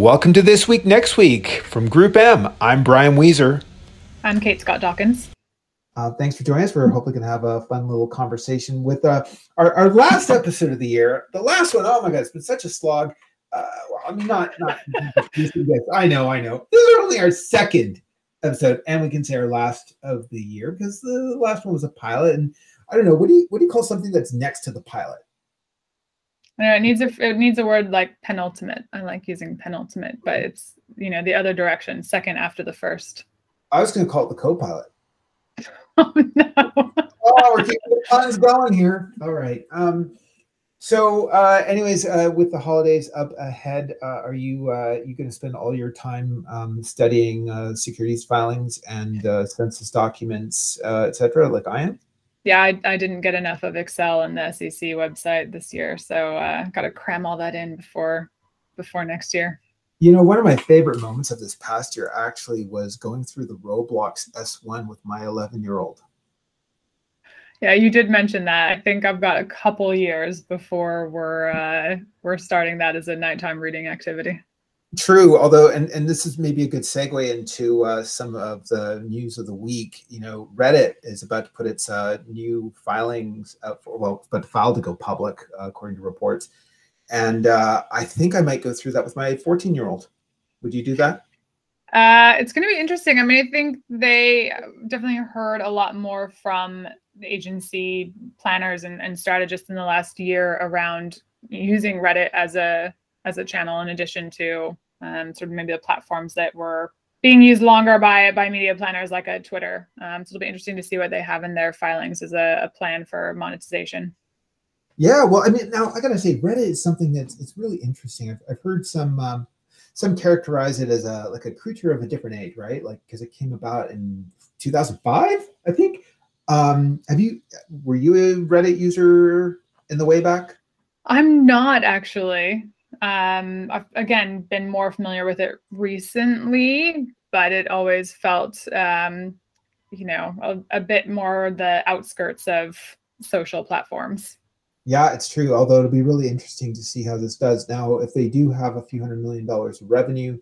Welcome to This Week, Next Week from Group M. I'm Brian Wieser. I'm Kate Scott Dawkins. Thanks for joining us. We're hopefully going to have a fun little conversation with our last episode of the year. The last one, oh my God, it's been such a slog. I mean, not I know. This is only our second episode, and we can say our last of the year because the last one was a pilot. And I don't know, what do you call something that's next to the pilot? No, it needs a word like penultimate. I like using penultimate, but it's, you know, the other direction, second after the first. I was going to call it the co-pilot. Oh, no. Oh, we're keeping the puns going here. All right. So anyways, with the holidays up ahead, are you going to spend all your time studying securities filings and census documents, et cetera, like I am? Yeah, I didn't get enough of Excel and the SEC website this year, so got to cram all that in before next year. You know, one of my favorite moments of this past year actually was going through the Roblox S1 with my 11-year-old. Yeah, you did mention that. I think I've got a couple years before we're starting that as a nighttime reading activity. True, although, and this is maybe a good segue into some of the news of the week. You know, Reddit is about to put its new filings up, file to go public, according to reports. And I think I might go through that with my 14-year-old. Would you do that? It's going to be interesting. I mean, I think they definitely heard a lot more from the agency planners and strategists in the last year around using Reddit as a channel, in addition to sort of maybe the platforms that were being used longer by media planners like a Twitter. So it'll be interesting to see what they have in their filings as a plan for monetization. Yeah, well, I mean, now I gotta say, Reddit is something that's really interesting. I've heard some characterize it as a creature of a different age, right? Like, because it came about in 2005, I think. Were you a Reddit user in the way back? I'm not actually. I've, again, been more familiar with it recently, but it always felt, you know, a bit more the outskirts of social platforms. Yeah, it's true. Although it'll be really interesting to see how this does. Now, if they do have a few $100 million of revenue,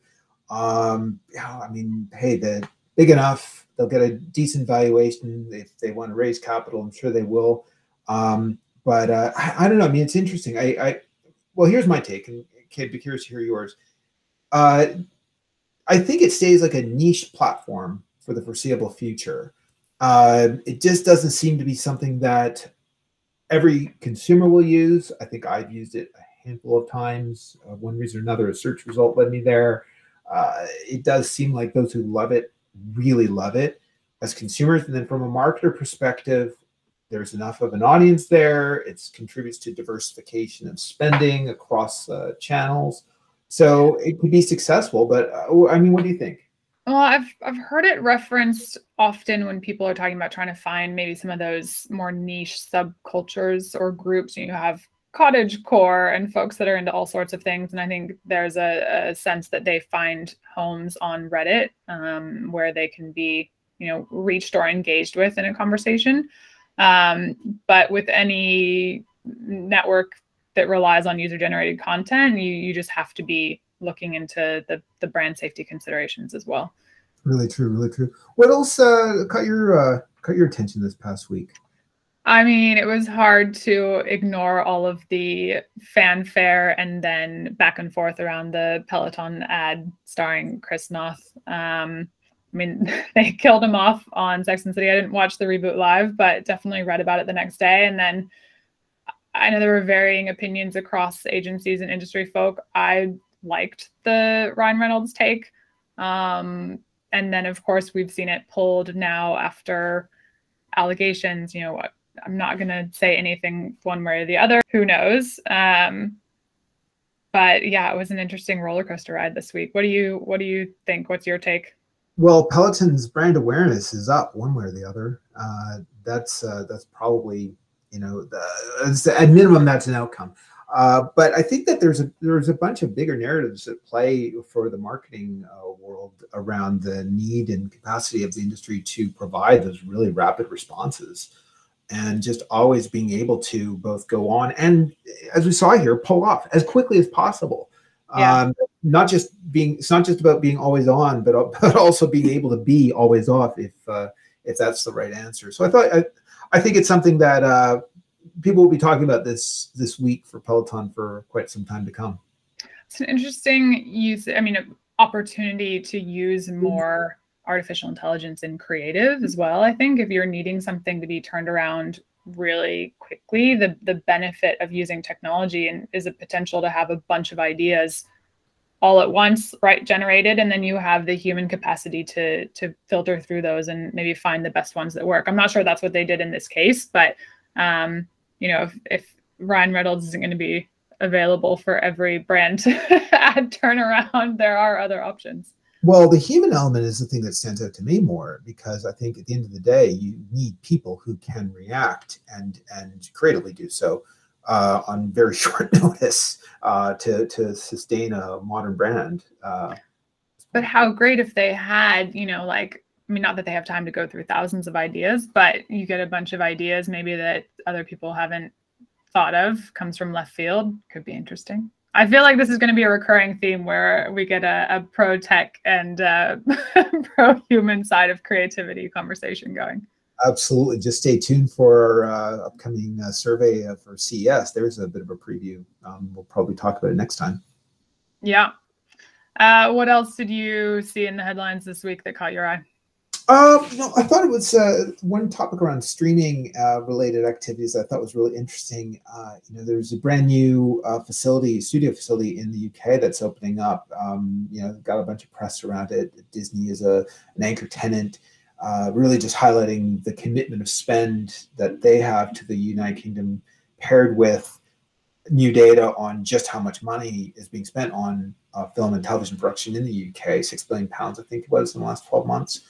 yeah, I mean, hey, they're big enough. They'll get a decent valuation. If they want to raise capital, I'm sure they will. But I don't know. I mean, it's interesting. Well, here's my take, and Kate, be curious to hear yours. I think it stays like a niche platform for the foreseeable future. It just doesn't seem to be something that every consumer will use. I think I've used it a handful of times. One reason or another, a search result led me there. It does seem like those who love it really love it as consumers. And then from a marketer perspective, there's enough of an audience there. It contributes to diversification of spending across channels. So it could be successful, but I mean, what do you think? Well, I've heard it referenced often when people are talking about trying to find maybe some of those more niche subcultures or groups. You have cottagecore and folks that are into all sorts of things. And I think there's a sense that they find homes on Reddit where they can be, you know, reached or engaged with in a conversation. But with any network that relies on user-generated content, you just have to be looking into the brand safety considerations as well. Really true, really true. What else caught your attention this past week? I mean, it was hard to ignore all of the fanfare and then back and forth around the Peloton ad starring Chris Noth. I mean, they killed him off on Sex and the City. I didn't watch the reboot live, but definitely read about it the next day. And then I know there were varying opinions across agencies and industry folk. I liked the Ryan Reynolds take. And then, of course, we've seen it pulled now after allegations. You know, I'm not going to say anything one way or the other. Who knows? But yeah, it was an interesting roller coaster ride this week. What do you think? What's your take? Well, Peloton's brand awareness is up one way or the other. That's probably, you know, at minimum, that's an outcome. But I think that there's a bunch of bigger narratives at play for the marketing world around the need and capacity of the industry to provide those really rapid responses, and just always being able to both go on and, as we saw here, pull off as quickly as possible. Yeah. not just being, it's not just about being always on, but also being able to be always off if that's the right answer. So I thought, I think it's something that people will be talking about this week for Peloton for quite some time to come. It's an interesting use, opportunity to use more artificial intelligence in creative as well. I think if you're needing something to be turned around really quickly, the benefit of using technology is a potential to have a bunch of ideas all at once, right, generated, and then you have the human capacity to filter through those and maybe find the best ones that work. I'm not sure that's what they did in this case, but if Ryan Reynolds isn't going to be available for every brand to add turnaround, there are other options. Well, the human element is the thing that stands out to me more, because I think at the end of the day, you need people who can react and creatively do so on very short notice to sustain a modern brand. But how great if they had, not that they have time to go through thousands of ideas, but you get a bunch of ideas maybe that other people haven't thought of, comes from left field, could be interesting. I feel like this is going to be a recurring theme where we get a pro-tech and pro-human side of creativity conversation going. Absolutely. Just stay tuned for our upcoming survey for CES. There's a bit of a preview. We'll probably talk about it next time. Yeah. What else did you see in the headlines this week that caught your eye? I thought it was one topic around streaming related activities that I thought was really interesting. There's a brand new studio facility in the UK that's opening up. Got a bunch of press around it. Disney is an anchor tenant, really just highlighting the commitment of spend that they have to the United Kingdom, paired with new data on just how much money is being spent on film and television production in the UK. £6 billion, I think it was, in the last 12 months.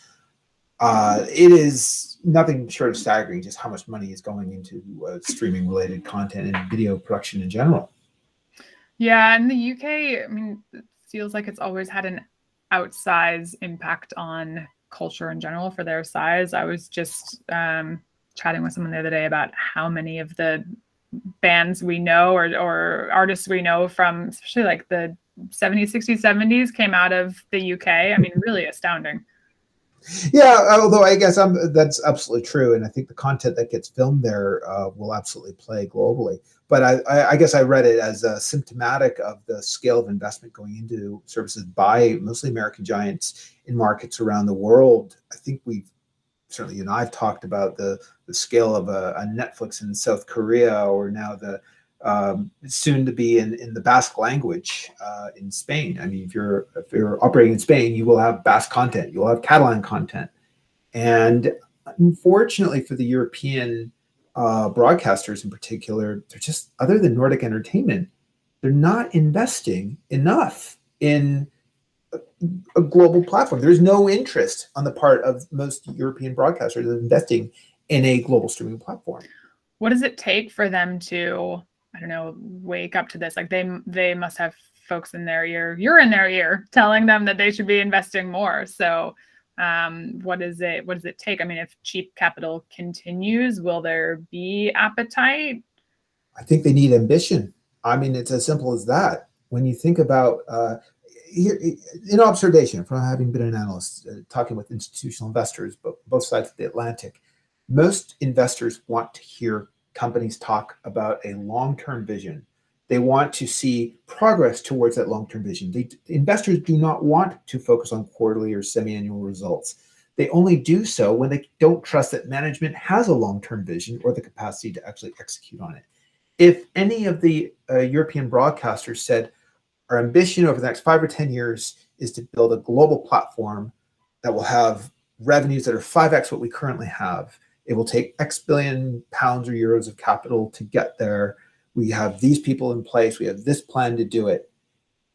It is nothing short of staggering just how much money is going into streaming-related content and video production in general. Yeah, and the UK, it feels like it's always had an outsized impact on culture in general for their size. I was just chatting with someone the other day about how many of the bands we know or artists we know from, especially like the 70s, 60s, 70s, came out of the UK. Really astounding. Yeah, although I guess that's absolutely true, and I think the content that gets filmed there will absolutely play globally. But I guess I read it as symptomatic of the scale of investment going into services by mostly American giants in markets around the world. I think we've certainly, and I've talked about the scale of a Netflix in South Korea, or now the soon to be in the Basque language in Spain. If you're operating in Spain, you will have Basque content, you'll have Catalan content. And unfortunately for the European broadcasters in particular, they're just, other than Nordic Entertainment, they're not investing enough in a global platform. There's no interest on the part of most European broadcasters in investing in a global streaming platform. What does it take for them to wake up to this? Like they must have folks in their ear, you're in their ear, telling them that they should be investing more. So what does it take? If cheap capital continues, will there be appetite? I think they need ambition. It's as simple as that. When you think about, in observation, from having been an analyst, talking with institutional investors, but both sides of the Atlantic, most investors want to hear companies talk about a long-term vision. They want to see progress towards that long-term vision. Investors do not want to focus on quarterly or semi-annual results. They only do so when they don't trust that management has a long-term vision or the capacity to actually execute on it. If any of the European broadcasters said, our ambition over the next 5 or 10 years is to build a global platform that will have revenues that are 5x what we currently have, it will take X billion pounds or euros of capital to get there, we have these people in place, we have this plan to do it.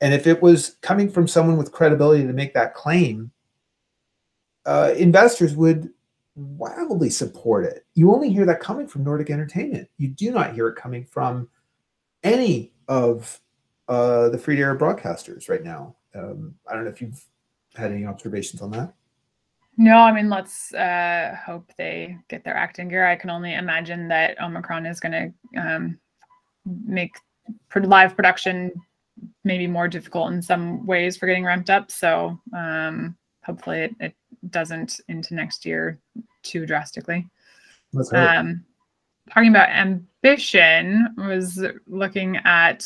And if it was coming from someone with credibility to make that claim, investors would wildly support it. You only hear that coming from Nordic Entertainment. You do not hear it coming from any of the free-to-air broadcasters right now. I don't know if you've had any observations on that. No, let's hope they get their act in gear. I can only imagine that Omicron is going to make live production maybe more difficult in some ways for getting ramped up. So hopefully it doesn't into next year too drastically. That's right. Talking about ambition, was looking at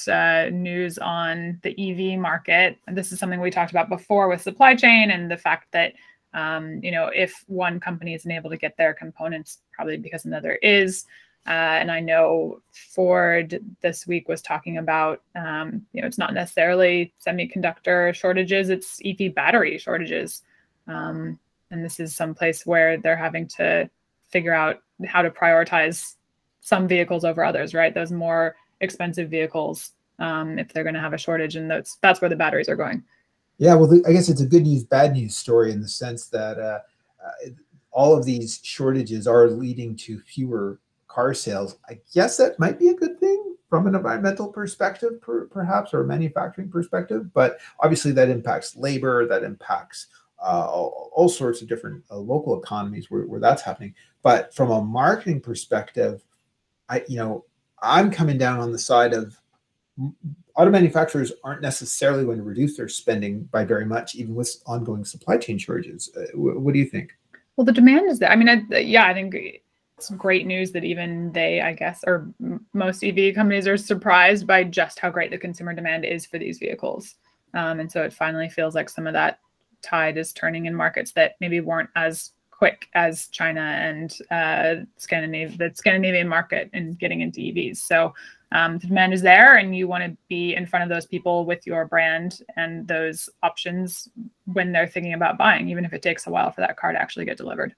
news on the EV market. And this is something we talked about before with supply chain and the fact that, you know, if one company isn't able to get their components, probably because another is. And I know Ford this week was talking about, you know, it's not necessarily semiconductor shortages, it's EV battery shortages. And this is some place where they're having to figure out how to prioritize some vehicles over others, right? Those more expensive vehicles, if they're going to have a shortage, and that's where the batteries are going. Yeah, well, I guess it's a good news, bad news story in the sense that all of these shortages are leading to fewer car sales. I guess that might be a good thing from an environmental perspective, perhaps, or a manufacturing perspective. But obviously that impacts labor, that impacts all sorts of different local economies where that's happening. But from a marketing perspective, I'm coming down on the side of auto manufacturers aren't necessarily going to reduce their spending by very much, even with ongoing supply chain shortages. What do you think? Well, the demand is there. I mean, I think it's great news that even they, I guess, or most EV companies are surprised by just how great the consumer demand is for these vehicles. And so it finally feels like some of that tide is turning in markets that maybe weren't as quick as China and the Scandinavian market in getting into EVs. So the demand is there, and you want to be in front of those people with your brand and those options when they're thinking about buying, even if it takes a while for that car to actually get delivered.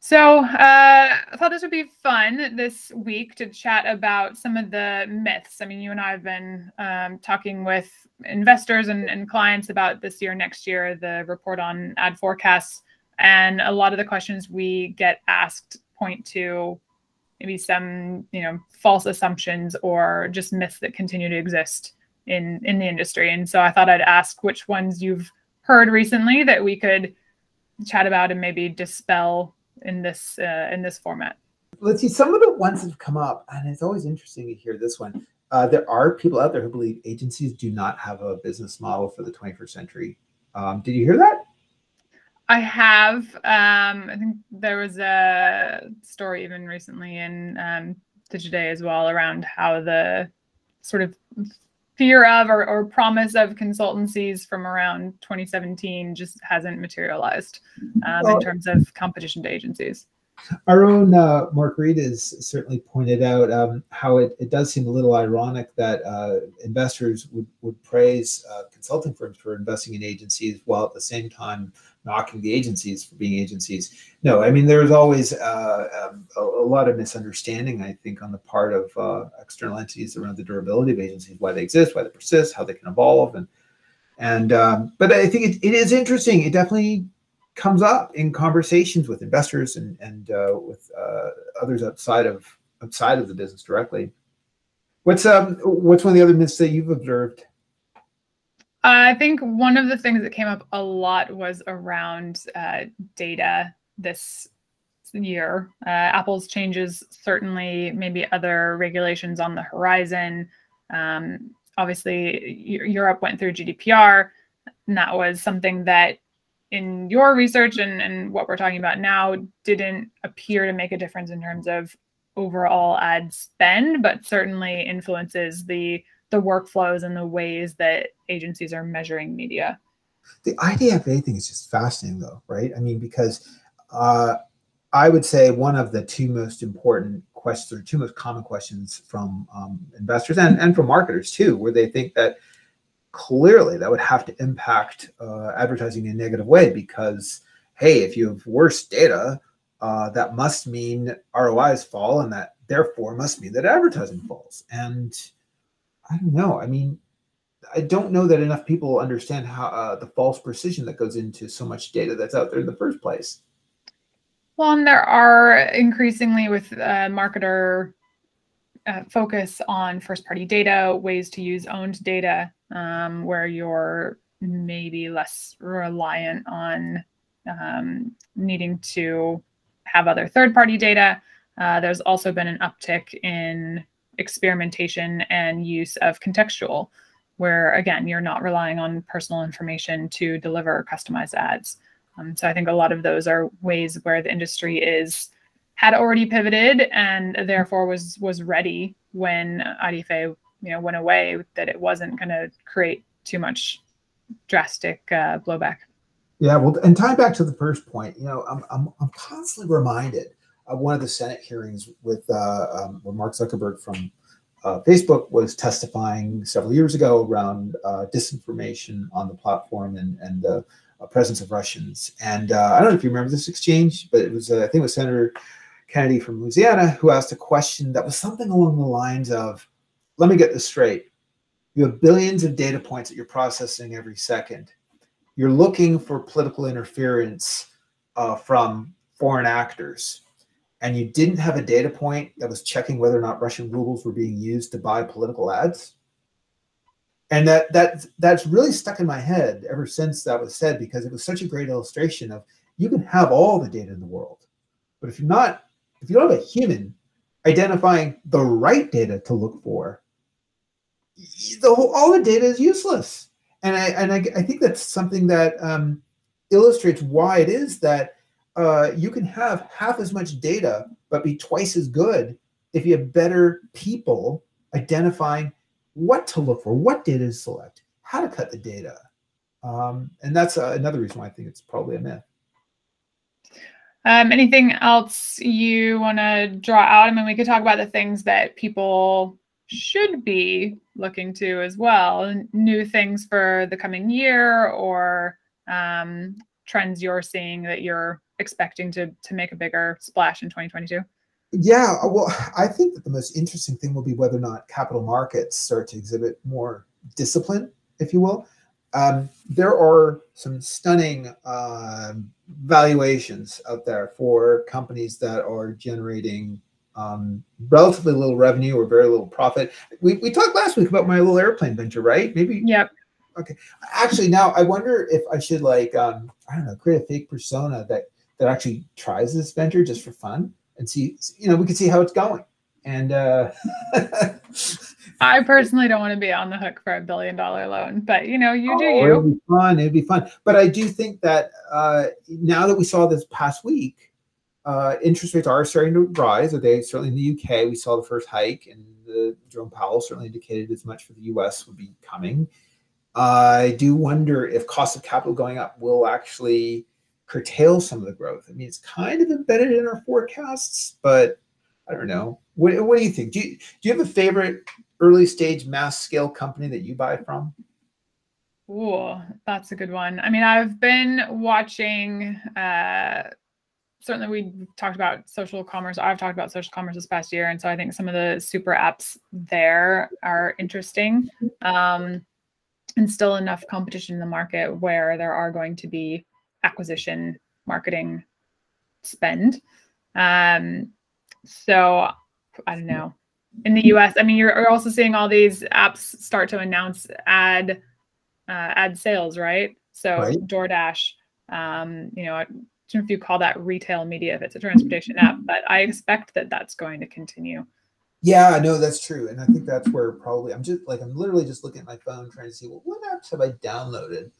So I thought this would be fun this week to chat about some of the myths. I mean, you and I have been talking with investors and clients about this year, next year, the report on ad forecasts. And a lot of the questions we get asked point to maybe some, false assumptions or just myths that continue to exist in the industry. And so I thought I'd ask which ones you've heard recently that we could chat about and maybe dispel in this format. Let's see, some of the ones that have come up, and it's always interesting to hear this one. There are people out there who believe agencies do not have a business model for the 21st century. Did you hear that? I have. I think there was a story even recently in Today as well around how the sort of fear of or promise of consultancies from around 2017 just hasn't materialized in terms of competition to agencies. Our own Mark Reed has certainly pointed out how it does seem a little ironic that investors would praise consulting firms for investing in agencies while at the same time knocking the agencies for being agencies. No, I mean, there's always a lot of misunderstanding, I think, on the part of external entities around the durability of agencies, why they exist, why they persist, how they can evolve. But I think it is interesting. It definitely comes up in conversations with investors and with others outside of the business directly. What's one of the other myths that you've observed? I think one of the things that came up a lot was around data this year. Apple's changes, certainly, maybe other regulations on the horizon. Obviously, Europe went through GDPR, and that was something that in your research and what we're talking about now didn't appear to make a difference in terms of overall ad spend, but certainly influences the workflows and the ways that agencies are measuring media. The IDFA thing is just fascinating though, right? I mean, because I would say one of the two most important questions, or two most common questions from investors and from marketers too, where they think that clearly that would have to impact advertising in a negative way, because, hey, if you have worse data, that must mean ROIs fall, and that therefore must mean that advertising falls. And I don't know. I mean, I don't know that enough people understand how the false precision that goes into so much data that's out there in the first place. Well, and there are increasingly with marketer focus on first-party data, ways to use owned data, where you're maybe less reliant on needing to have other third-party data. There's also been an uptick in experimentation and use of contextual, where, again, you're not relying on personal information to deliver customized ads. So I think a lot of those are ways where the industry had already pivoted and therefore was ready when IDFA went away, that it wasn't going to create too much drastic blowback. Yeah, well, and tying back to the first point, I'm constantly reminded of one of the Senate hearings with where Mark Zuckerberg from Facebook was testifying several years ago around disinformation on the platform and the presence of Russians. And I don't know if you remember this exchange, but it was, I think it was Senator Kennedy from Louisiana who asked a question that was something along the lines of, let me get this straight. You have billions of data points that you're processing every second. You're looking for political interference from foreign actors. And you didn't have a data point that was checking whether or not Russian rubles were being used to buy political ads. And that's really stuck in my head ever since that was said, because it was such a great illustration of, you can have all the data in the world, but if you don't have a human identifying the right data to look for, all the data is useless. And I think that's something that illustrates why it is that you can have half as much data but be twice as good if you have better people identifying what to look for, what data to select, how to cut the data. And that's another reason why I think it's probably a myth. Anything else you want to draw out? I mean, we could talk about the things that people should be looking to as well, new things for the coming year, or trends you're seeing that you're expecting to make a bigger splash in 2022. Yeah, well, I think that the most interesting thing will be whether or not capital markets start to exhibit more discipline, if you will. There are some stunning valuations out there for companies that are generating relatively little revenue or very little profit. We talked last week about my little airplane venture, right? Maybe. Yep. Okay. Actually, now I wonder if I should, like, I don't know, create a fake persona that actually tries this venture just for fun. And see, we can see how it's going. And I personally don't want to be on the hook for $1 billion loan, but it'll be fun. It'd be fun. But I do think that now that we saw this past week, interest rates are starting to rise. Or they certainly in the UK, we saw the first hike, and Jerome Powell certainly indicated as much for the US would be coming. I do wonder if cost of capital going up will actually curtail some of the growth. I mean, it's kind of embedded in our forecasts, but I don't know. What do you think? Do you have a favorite early stage mass scale company that you buy from? Ooh, that's a good one. I mean, I've been watching, certainly we talked about social commerce. I've talked about social commerce this past year. And so I think some of the super apps there are interesting, and still enough competition in the market where there are going to be acquisition, marketing, spend. So I don't know. In the US, I mean, you're also seeing all these apps start to announce ad sales, right? So right. DoorDash, I don't know if you call that retail media if it's a transportation app, but I expect that that's going to continue. Yeah, no, that's true. And I think that's where probably, I'm literally just looking at my phone trying to see, well, what apps have I downloaded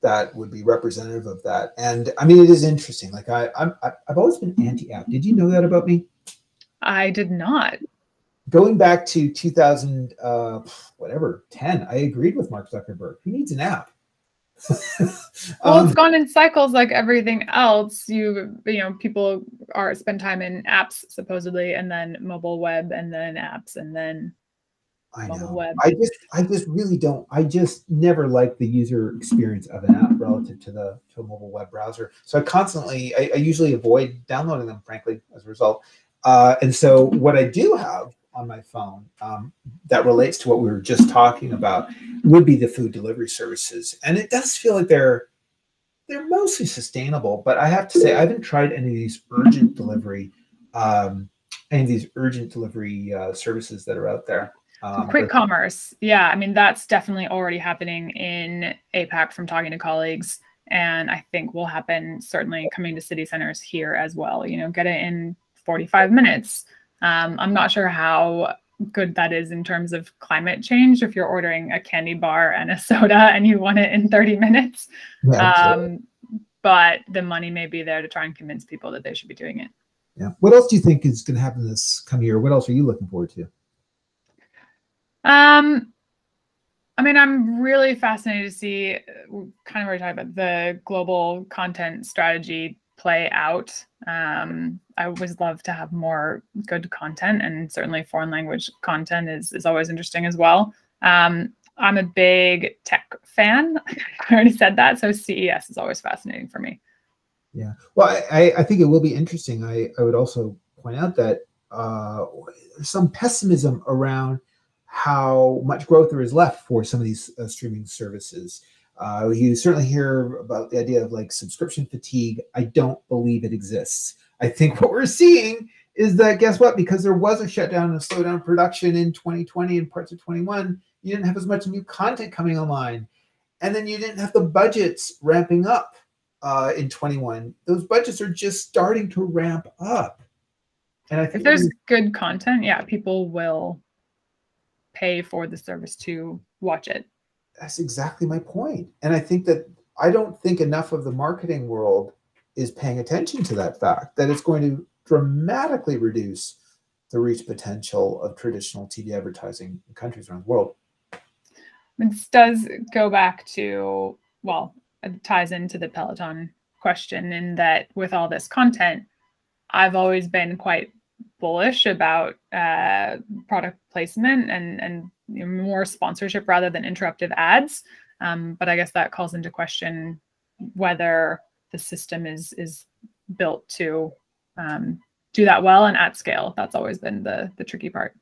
that would be representative of that? And I mean, it is interesting. Like I've always been anti-app. Did you know that about me? I did not. Going back to 2010, I agreed with Mark Zuckerberg. Who needs an app? Well, it's gone in cycles like everything else. People spend time in apps supposedly, and then mobile web, and then apps, and then I know. I just really don't. I just never liked the user experience of an app relative to a mobile web browser. So I usually avoid downloading them, frankly, as a result. And so what I do have on my phone that relates to what we were just talking about would be the food delivery services, and it does feel like they're mostly sustainable. But I have to say, I haven't tried any of these urgent delivery services that are out there. Quick commerce. Yeah. I mean, that's definitely already happening in APAC from talking to colleagues. And I think will happen certainly coming to city centers here as well, get it in 45 minutes. I'm not sure how good that is in terms of climate change. If you're ordering a candy bar and a soda and you want it in 30 minutes, but the money may be there to try and convince people that they should be doing it. Yeah. What else do you think is going to happen this coming year? What else are you looking forward to? I mean, I'm really fascinated to see kind of what we talked about, the global content strategy play out. I always love to have more good content, and certainly foreign language content is always interesting as well. I'm a big tech fan. I already said that. So CES is always fascinating for me. Yeah. Well, I think it will be interesting. I would also point out that some pessimism around how much growth there is left for some of these streaming services. You certainly hear about the idea of like subscription fatigue. I don't believe it exists. I think what we're seeing is that, guess what? Because there was a shutdown and a slowdown of production in 2020 and parts of 21, you didn't have as much new content coming online. And then you didn't have the budgets ramping up in 21. Those budgets are just starting to ramp up. And I think if there's good content, yeah, people will pay for the service to watch it. That's exactly my point. And I think that I don't think enough of the marketing world is paying attention to that fact, that it's going to dramatically reduce the reach potential of traditional TV advertising in countries around the world. This does go back to, well, it ties into the Peloton question in that with all this content, I've always been quite bullish about product placement and more sponsorship rather than interruptive ads. But I guess that calls into question whether the system is built to do that well and at scale. That's always been the tricky part.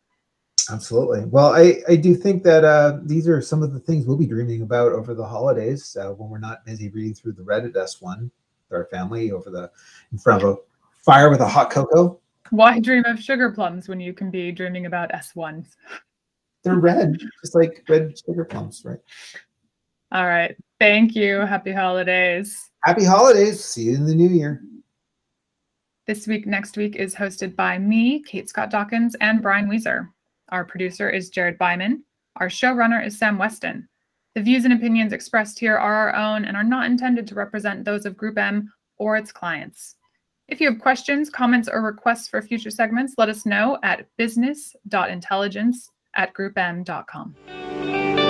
Absolutely. Well, I do think that these are some of the things we'll be dreaming about over the holidays when we're not busy reading through the Reddit S1 with our family in front of a fire with a hot cocoa. Why dream of sugar plums when you can be dreaming about S1s? They're red, just like red sugar plums, right? All right. Thank you. Happy holidays. Happy holidays. See you in the new year. This Week Next Week is hosted by me, Kate Scott Dawkins, and Brian Wieser. Our producer is Jared Byman. Our showrunner is Sam Weston. The views and opinions expressed here are our own and are not intended to represent those of Group M or its clients. If you have questions, comments, or requests for future segments, let us know at business.intelligence@groupm.com.